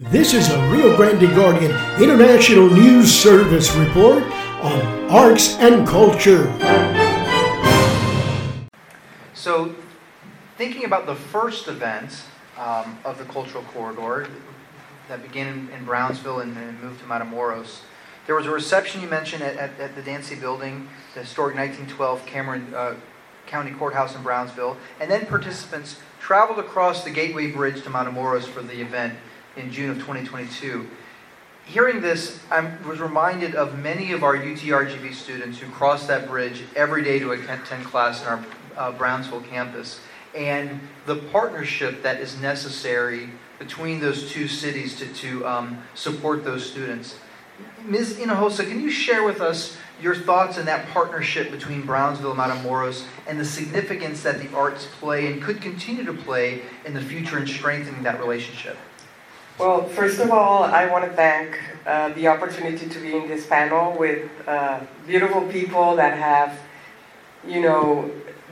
This is a Rio Grande Guardian International News Service report on arts and culture. So, thinking about the first event of the Cultural Corridor that began in Brownsville and moved to Matamoros, there was a reception you mentioned at the Dancy Building, the historic 1912 Cameron County Courthouse in Brownsville, and then participants traveled across the Gateway Bridge to Matamoros for the event in June of 2022. Hearing this, I was reminded of many of our UTRGV students who cross that bridge every day to attend class in our Brownsville campus, and the partnership that is necessary between those two cities to support those students. Ms. Hinojosa, can you share with us your thoughts on that partnership between Brownsville and Matamoros and the significance that the arts play and could continue to play in the future in strengthening that relationship? Well, first of all, I want to thank the opportunity to be in this panel with beautiful people that have,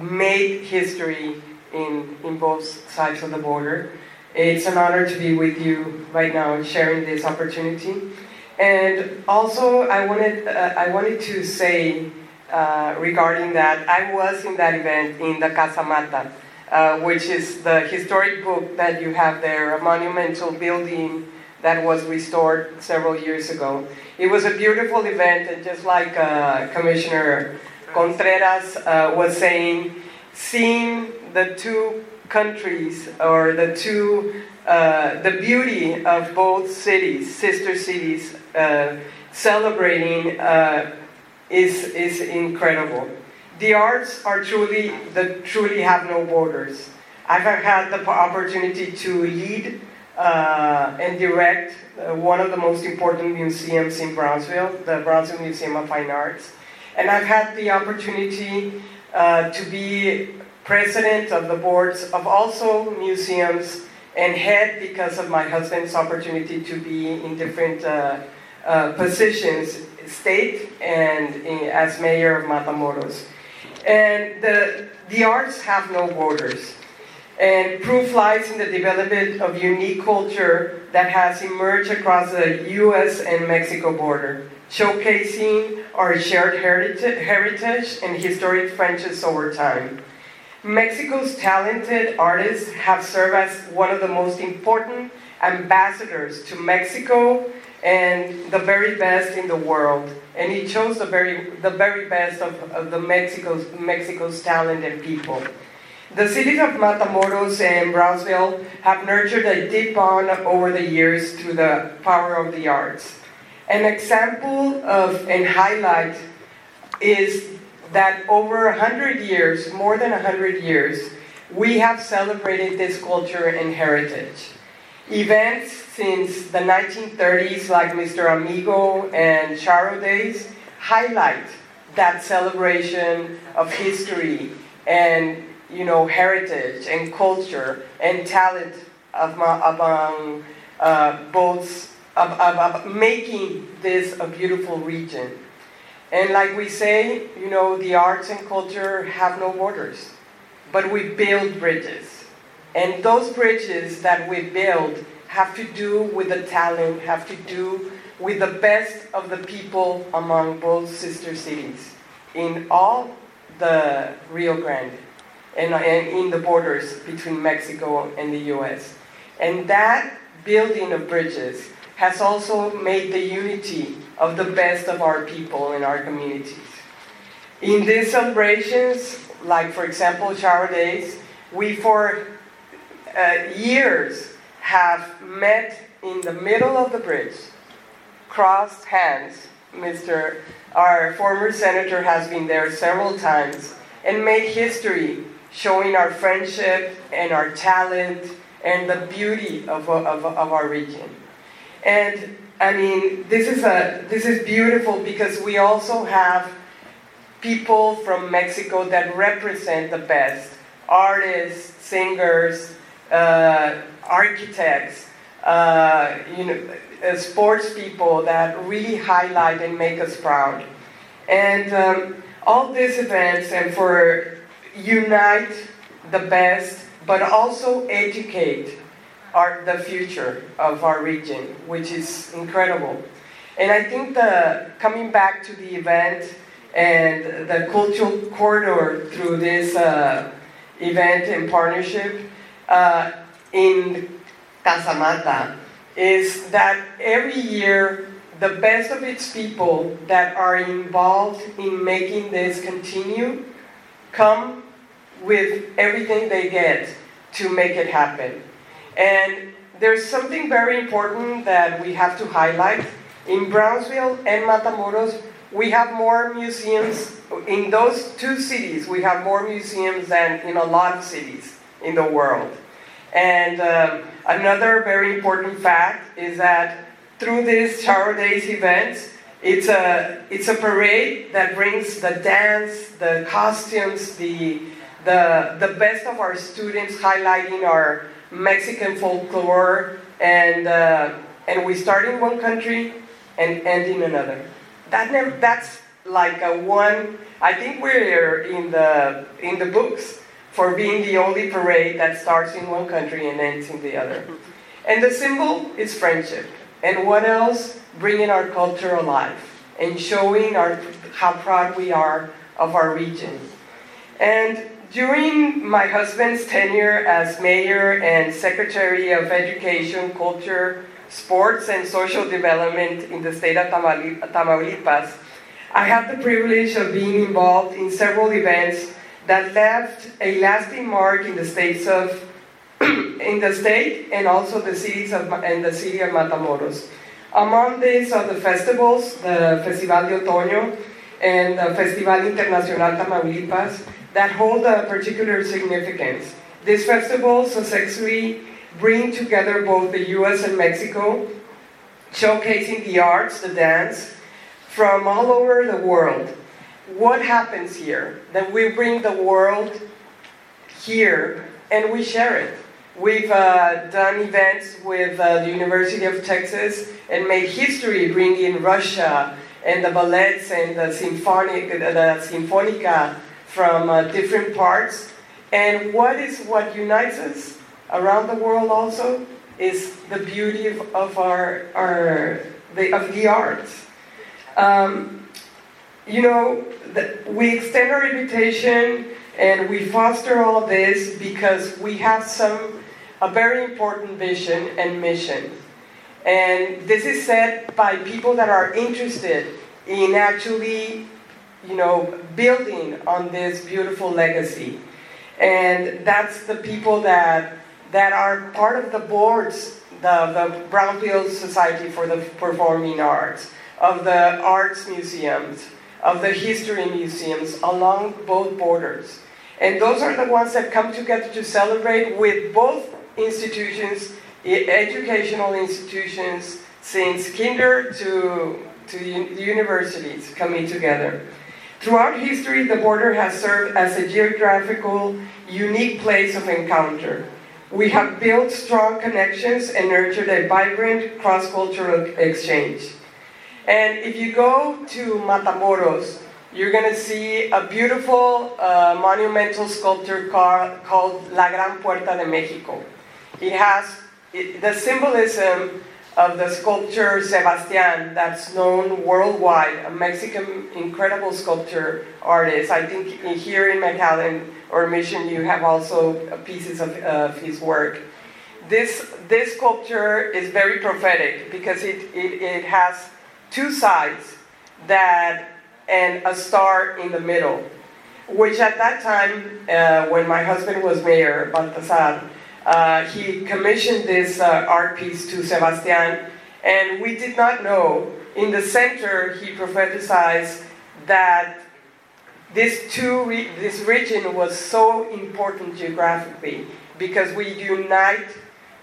made history in both sides of the border. It's an honor to be with you right now, sharing this opportunity. And also, I wanted to say regarding that I was in that event in the Casa Mata, which is the historic book that you have there, a monumental building that was restored several years ago. It was a beautiful event, and just like Commissioner Contreras was saying, seeing the two countries or the beauty of both cities, sister cities, celebrating is incredible. The arts are truly have no borders. I've had the opportunity to lead and direct one of the most important museums in Brownsville, the Brownsville Museum of Fine Arts. And I've had the opportunity to be president of the boards of also museums and head, because of my husband's opportunity to be in different positions, state and as mayor of Matamoros. And the arts have no borders. And proof lies in the development of unique culture that has emerged across the U.S. and Mexico border, showcasing our shared heritage and historic friendships over time. Mexico's talented artists have served as one of the most important ambassadors to Mexico and the very best in the world. And he chose the very best of the Mexico's talented people. The cities of Matamoros and Brownsville have nurtured a deep bond over the years through the power of the arts. An example of and highlight is that over 100 years, more than 100 years, we have celebrated this culture and heritage. Events since the 1930s, like Mr. Amigo and Charro Days, highlight that celebration of history and heritage and culture and talent among both of making this a beautiful region. And like we say, the arts and culture have no borders, but we build bridges. And those bridges that we build have to do with the talent, have to do with the best of the people among both sister cities in all the Rio Grande and in the borders between Mexico and the U.S. And that building of bridges has also made the unity of the best of our people and our communities. In these celebrations, like for example, Charro Days, we for years have met in the middle of the bridge, crossed hands. Our former senator has been there several times and made history, showing our friendship and our talent and the beauty of our region. And this is beautiful, because we also have people from Mexico that represent the best: artists, singers, architects, sports people that really highlight and make us proud. And all these events and for unite the best, but also educate the future of our region, which is incredible. And I think coming back to the event and the cultural corridor through this event and partnership in Casa Mata is that every year the best of its people that are involved in making this continue come with everything they get to make it happen. And there's something very important that we have to highlight. In Brownsville and Matamoros, we have more museums. In those two cities, we have more museums than in a lot of cities in the world. And another very important fact is that through this Charro Days event, it's a parade that brings the dance, the costumes, the best of our students, highlighting our Mexican folklore, and we start in one country and end in another. That's like a one. I think we're in the books for being the only parade that starts in one country and ends in the other. And the symbol is friendship. And what else? Bringing our culture alive and showing how proud we are of our region. And during my husband's tenure as mayor and secretary of education, culture, sports, and social development in the state of Tamaulipas, I had the privilege of being involved in several events that left a lasting mark in the state and also the cities and the city of Matamoros. Among these are the festivals, the Festival de Otoño and the Festival Internacional Tamaulipas, that hold a particular significance. These festivals successfully bring together both the U.S. and Mexico, showcasing the arts, the dance, from all over the world. What happens here? That we bring the world here and we share it. We've done events with the University of Texas and made history, bringing Russia and the ballets and the Sinfonica from different parts. And what unites us around the world also is the beauty of the arts. We extend our invitation and we foster all of this because we have a very important vision and mission. And this is said by people that are interested in actually, building on this beautiful legacy. And that's the people that are part of the boards, the Brownfield Society for the Performing Arts, of the arts museums, of the history museums along both borders. And those are the ones that come together to celebrate with both institutions, educational institutions, since kinder to the universities coming together. Throughout history, the border has served as a geographical, unique place of encounter. We have built strong connections and nurtured a vibrant cross-cultural exchange. And if you go to Matamoros, you're going to see a beautiful monumental sculpture called La Gran Puerta de Mexico. It has the symbolism of the sculpture Sebastián, that's known worldwide, a Mexican incredible sculpture artist. I think here in McAllen or Mission, you have also pieces of his work. This sculpture is very prophetic because it has two sides and a star in the middle, which at that time, when my husband was mayor, Baltasar, he commissioned this art piece to Sebastián, and we did not know. In the center, he propheticized that this region was so important geographically because we unite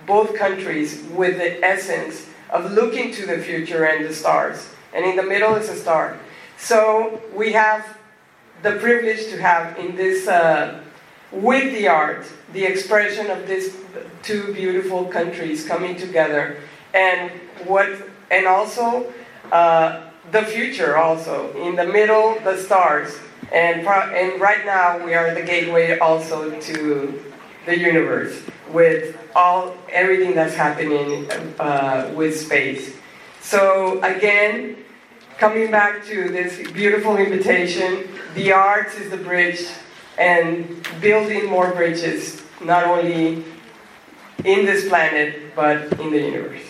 both countries with the essence of looking to the future and the stars. And in the middle is a star. So we have the privilege to have in this with the art, the expression of these two beautiful countries coming together, and also the future. Also in the middle, the stars, and right now we are the gateway also to the universe with everything that's happening with space. So again, coming back to this beautiful invitation, the arts is the bridge, and building more bridges, not only in this planet, but in the universe,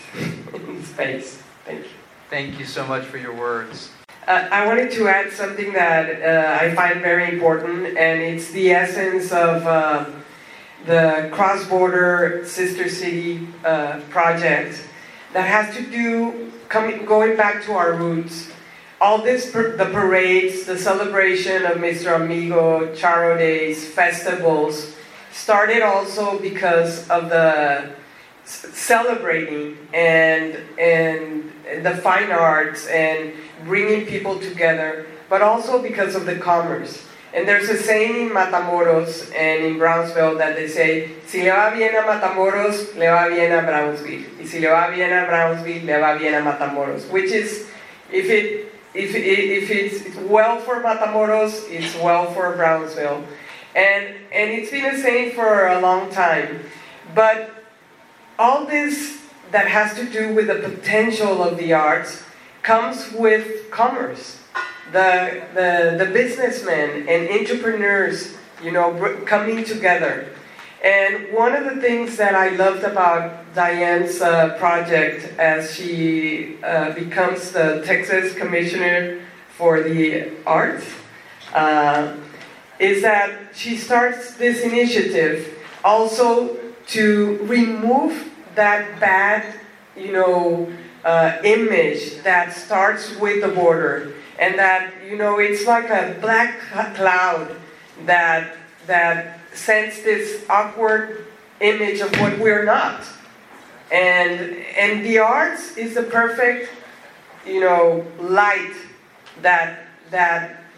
in space. Thank you. Thank you so much for your words. I wanted to add something that I find very important, and it's the essence of the cross-border sister city project that has to do, going back to our roots. All this, the parades, the celebration of Mr. Amigo, Charro Days, festivals, started also because of the celebrating and the fine arts and bringing people together, but also because of the commerce. And there's a saying in Matamoros and in Brownsville that they say, si le va bien a Matamoros, le va bien a Brownsville. Y si le va bien a Brownsville, le va bien a Matamoros. Which is, if it's well for Matamoros, it's well for Brownsville. And it's been a saying for a long time. But all this that has to do with the potential of the arts comes with commerce. The businessmen and entrepreneurs, you know, coming together. And one of the things that I loved about Diane's project as she becomes the Texas Commissioner for the Arts is that she starts this initiative also to remove that bad, you know, image that starts with the border. And that, you know, it's like a black cloud that sends this awkward image of what we're not. And the arts is the perfect, you know, light that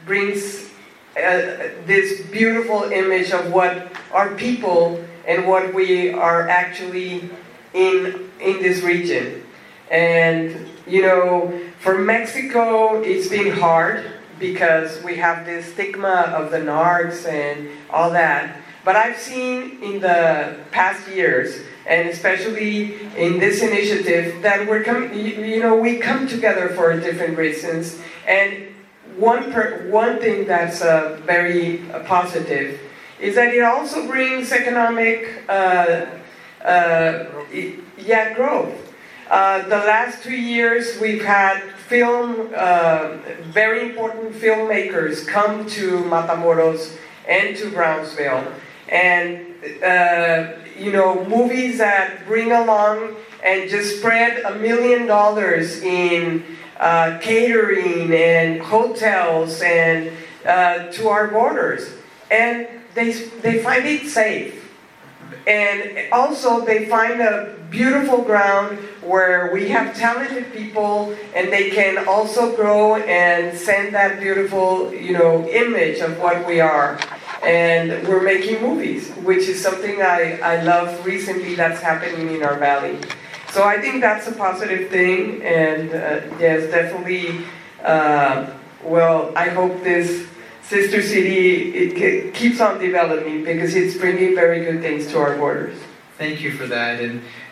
brings this beautiful image of what our people and what we are actually in this region. And, you know, for Mexico, it's been hard because we have this stigma of the narcs and all that. But I've seen in the past years, and especially in this initiative, that we come together for different reasons. And one thing that's very positive is that it also brings economic growth. The last 2 years, we've had very important filmmakers come to Matamoros and to Brownsville. And, you know, movies that bring along and just spread $1 million in catering and hotels and to our borders. And they find it safe. And also they find a beautiful ground where we have talented people and they can also grow and send that beautiful, you know, image of what we are. And we're making movies, which is something I love recently that's happening in our valley. So I think that's a positive thing, and yes, definitely, well, I hope this sister city, it keeps on developing because it's bringing very good things to our borders. Thank you for that. And